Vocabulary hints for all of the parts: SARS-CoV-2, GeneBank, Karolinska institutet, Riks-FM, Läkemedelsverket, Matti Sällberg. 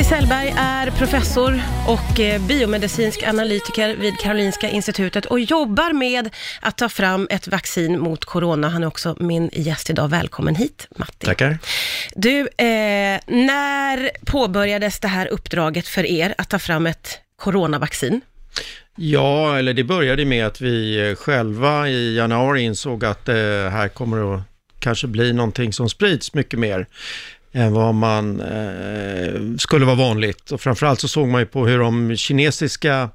Matti Sällberg är professor och biomedicinsk analytiker vid Karolinska institutet och jobbar med att ta fram ett vaccin mot corona. Han är också min gäst idag. Välkommen hit, Matti. Tackar. Du, när påbörjades det här uppdraget för er att ta fram ett coronavaccin? Ja, eller det började med att vi själva i januari insåg att det här kommer att kanske bli någonting som sprids mycket mer än vad man skulle vara vanligt. Och framförallt så såg man ju på hur de kinesiska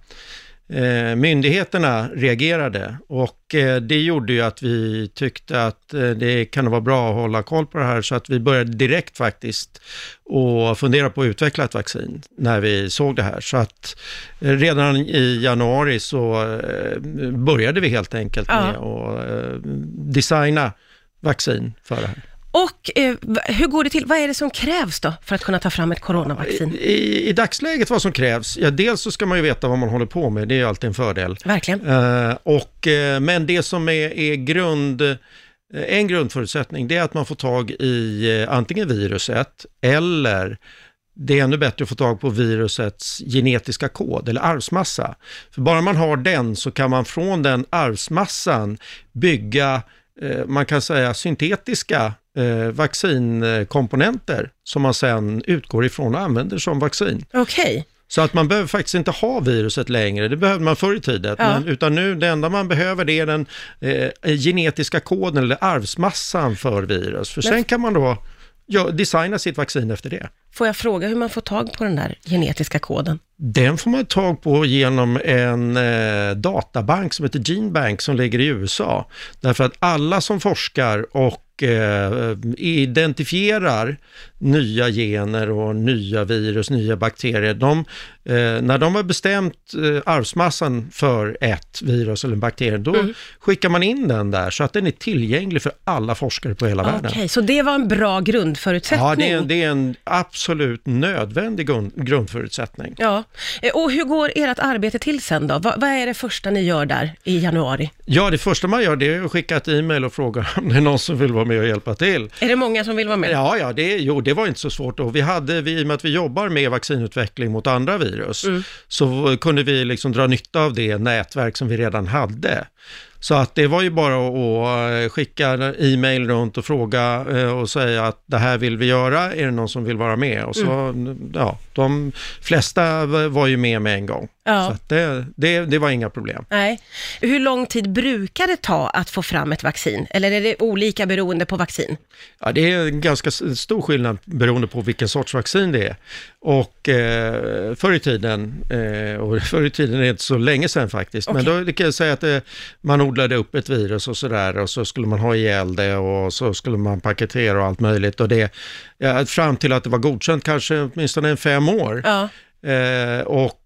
myndigheterna reagerade. Och det gjorde ju att vi tyckte att det kan vara bra att hålla koll på det här. Så att vi började direkt faktiskt och fundera på att utveckla ett vaccin när vi såg det här. Så att redan i januari så började vi helt enkelt med att designa vaccin för det här. Och hur går det till? Vad är det som krävs då för att kunna ta fram ett coronavaccin? I dagsläget vad som krävs, ja, dels så ska man ju veta vad man håller på med, det är ju alltid en fördel. Verkligen. Men det som är en grundförutsättning, det är att man får tag i antingen viruset eller det är ännu bättre att få tag på virusets genetiska kod eller arvsmassa. För bara man har den så kan man från den arvsmassan bygga, man kan säga syntetiska vaccinkomponenter som man sen utgår ifrån och använder som vaccin. Okej. Så att man behöver faktiskt inte ha viruset längre, det behövde man förr i tiden, utan nu det enda man behöver det är den genetiska koden eller arvsmassan för virus. För sen kan man då designa sitt vaccin efter det. Får jag fråga hur man får tag på den där genetiska koden? Den får man tag på genom en databank som heter GeneBank som ligger i USA. Därför att alla som forskar och identifierar nya gener och nya virus, nya bakterier, när de har bestämt arvsmassan för ett virus eller en bakterie, då skickar man in den där så att den är tillgänglig för alla forskare på hela världen. Okej, så det var en bra grundförutsättning? Ja, det är en absolut nödvändig grundförutsättning. Ja, och hur går ert arbete till sen då? Vad är det första ni gör där i januari? Ja, det första man gör det är att skicka ett e-mail och fråga om det är någon som vill vara med och hjälpa till. Är det många som vill vara med? Ja, det var inte så svårt då. I och med att vi jobbar med vaccinutveckling mot andra virus så kunde vi liksom dra nytta av det nätverk som vi redan hade. Så att det var ju bara att skicka e-mail runt och fråga och säga att det här vill vi göra, är det någon som vill vara med? Och så, de flesta var ju med en gång. Ja. Så att det var inga problem. Nej. Hur lång tid brukar det ta att få fram ett vaccin? Eller är det olika beroende på vaccin? Ja, det är en ganska stor skillnad beroende på vilken sorts vaccin det är. Och förr i tiden är det inte så länge sedan faktiskt. Okay. Men då kan jag säga att man odlade upp ett virus och sådär och så skulle man ha ihjäl det och så skulle man paketera och allt möjligt. Och det, fram till att det var godkänt kanske åtminstone 5 år. Ja. Och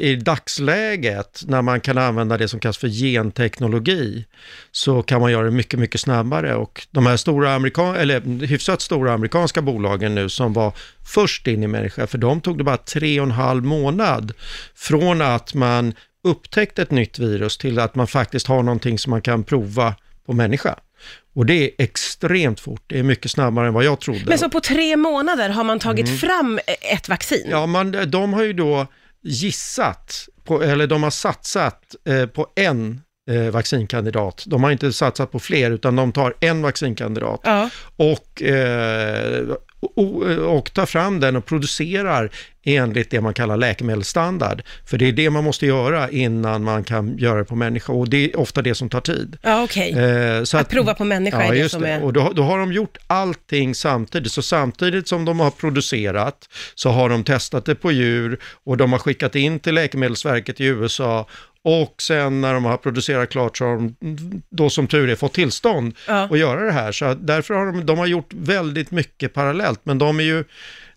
i dagsläget när man kan använda det som kallas för genteknologi så kan man göra det mycket, mycket snabbare. Och de här hyfsat stora amerikanska bolagen nu som var först in i människa, för de tog det bara 3,5 månad från att man upptäckt ett nytt virus till att man faktiskt har någonting som man kan prova på människa. Och det är extremt fort, det är mycket snabbare än vad jag trodde. Men så på 3 månader har man tagit fram ett vaccin? Ja, de har ju då gissat, de har satsat på en vaccinkandidat. De har inte satsat på fler utan de tar en vaccinkandidat och tar fram den och producerar enligt det man kallar läkemedelsstandard. För det är det man måste göra innan man kan göra det på människa. Och det är ofta det som tar tid. Ja, okej. Okay. Att prova på människa är det som är... Och då har de gjort allting samtidigt. Så samtidigt som de har producerat så har de testat det på djur och de har skickat in till Läkemedelsverket i USA. Och sen när de har producerat klart så har de då som tur är fått tillstånd att göra det här. Så därför har de har gjort väldigt mycket parallellt. Men det är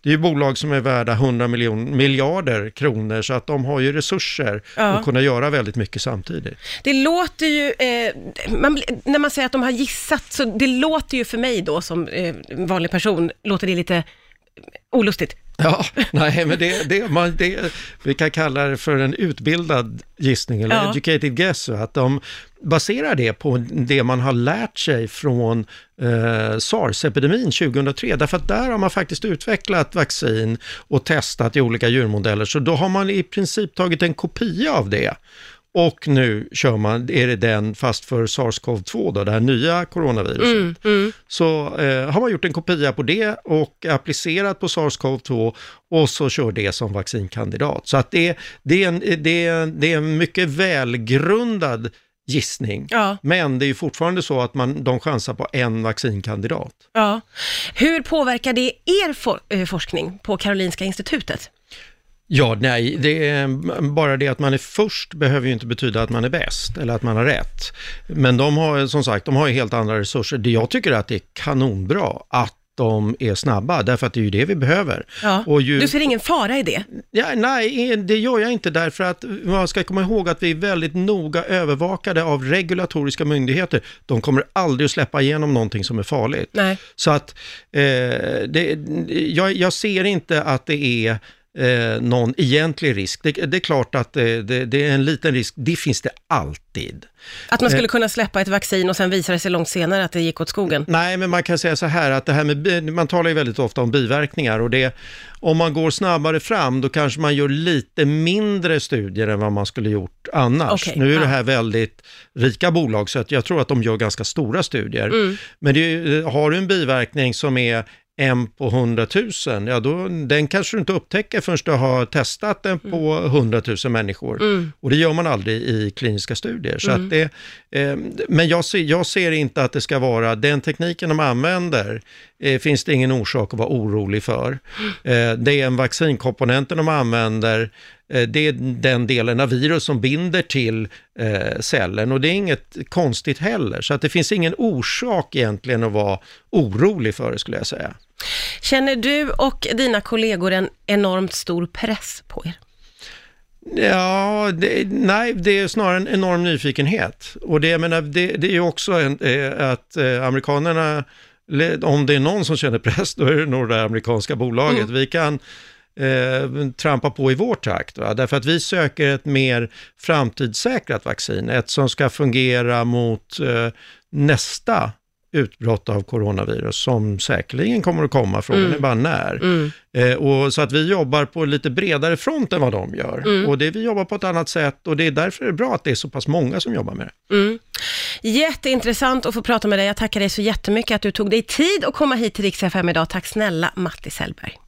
ju bolag som är värda 100 miljarder kronor så att de har ju resurser att kunna göra väldigt mycket samtidigt. Det låter ju, när man säger att de har gissat så det låter ju för mig då som vanlig person låter det lite olustigt. Ja, nej, men det vi kan kalla det för en utbildad gissning eller educated guess, att de baserar det på det man har lärt sig från SARS-epidemin 2003, därför att där har man faktiskt utvecklat vaccin och testat i olika djurmodeller, så då har man i princip tagit en kopia av det. Och nu kör man, är det den fast för SARS-CoV-2 då, det här nya coronaviruset. Så har man gjort en kopia på det och applicerat på SARS-CoV-2 och så kör det som vaccinkandidat. Så att det är en mycket välgrundad gissning. Ja. Men det är ju fortfarande så att de chansar på en vaccinkandidat. Ja. Hur påverkar det er forskning på Karolinska institutet? Ja, nej, det är bara det att man är först behöver ju inte betyda att man är bäst eller att man har rätt. Men de har, som sagt, de har ju helt andra resurser. Det jag tycker att det är kanonbra att de är snabba, därför att det är ju det vi behöver. Ja. Och du ser ingen fara i det? Ja, nej, det gör jag inte, därför att man ska komma ihåg att vi är väldigt noga övervakade av regulatoriska myndigheter. De kommer aldrig att släppa igenom någonting som är farligt. Nej. Så att jag ser inte att det är någon egentlig risk. Det är klart att det är en liten risk. Det finns det alltid. Att man skulle kunna släppa ett vaccin och sen visar det sig långt senare att det gick åt skogen? Nej, men man kan säga så här att det här med, man talar ju väldigt ofta om biverkningar, och det, om man går snabbare fram då kanske man gör lite mindre studier än vad man skulle gjort annars. Okay, nu är det här väldigt rika bolag, så att jag tror att de gör ganska stora studier. Men har du en biverkning som är en på 100 000, ja då, den kanske du inte upptäcker förrän du har testat den på 100 000 människor. Och det gör man aldrig i kliniska studier. Så att men jag ser inte att det ska vara, den tekniken de använder finns det ingen orsak att vara orolig för. Det är en vaccinkomponenten de använder. Det är den delen av virus som binder till cellen, och det är inget konstigt heller. Så att det finns ingen orsak egentligen att vara orolig för det, skulle jag säga. Känner du och dina kollegor en enormt stor press på er? Ja, det är snarare en enorm nyfikenhet. Och det är ju också att amerikanerna, om det är någon som känner press, då är det nog det amerikanska bolaget. Vi kan trampa på i vår takt, va? Därför att vi söker ett mer framtidssäkrat vaccin, ett som ska fungera mot nästa utbrott av coronavirus som säkerligen kommer att komma, frågan är bara när. Och så att vi jobbar på lite bredare front än vad de gör. Och vi jobbar på ett annat sätt, och det är därför det är bra att det är så pass många som jobbar med det. Jätteintressant att få prata med dig. Jag tackar dig så jättemycket att du tog dig tid att komma hit till Riks-FM idag. Tack snälla Matti Sällberg.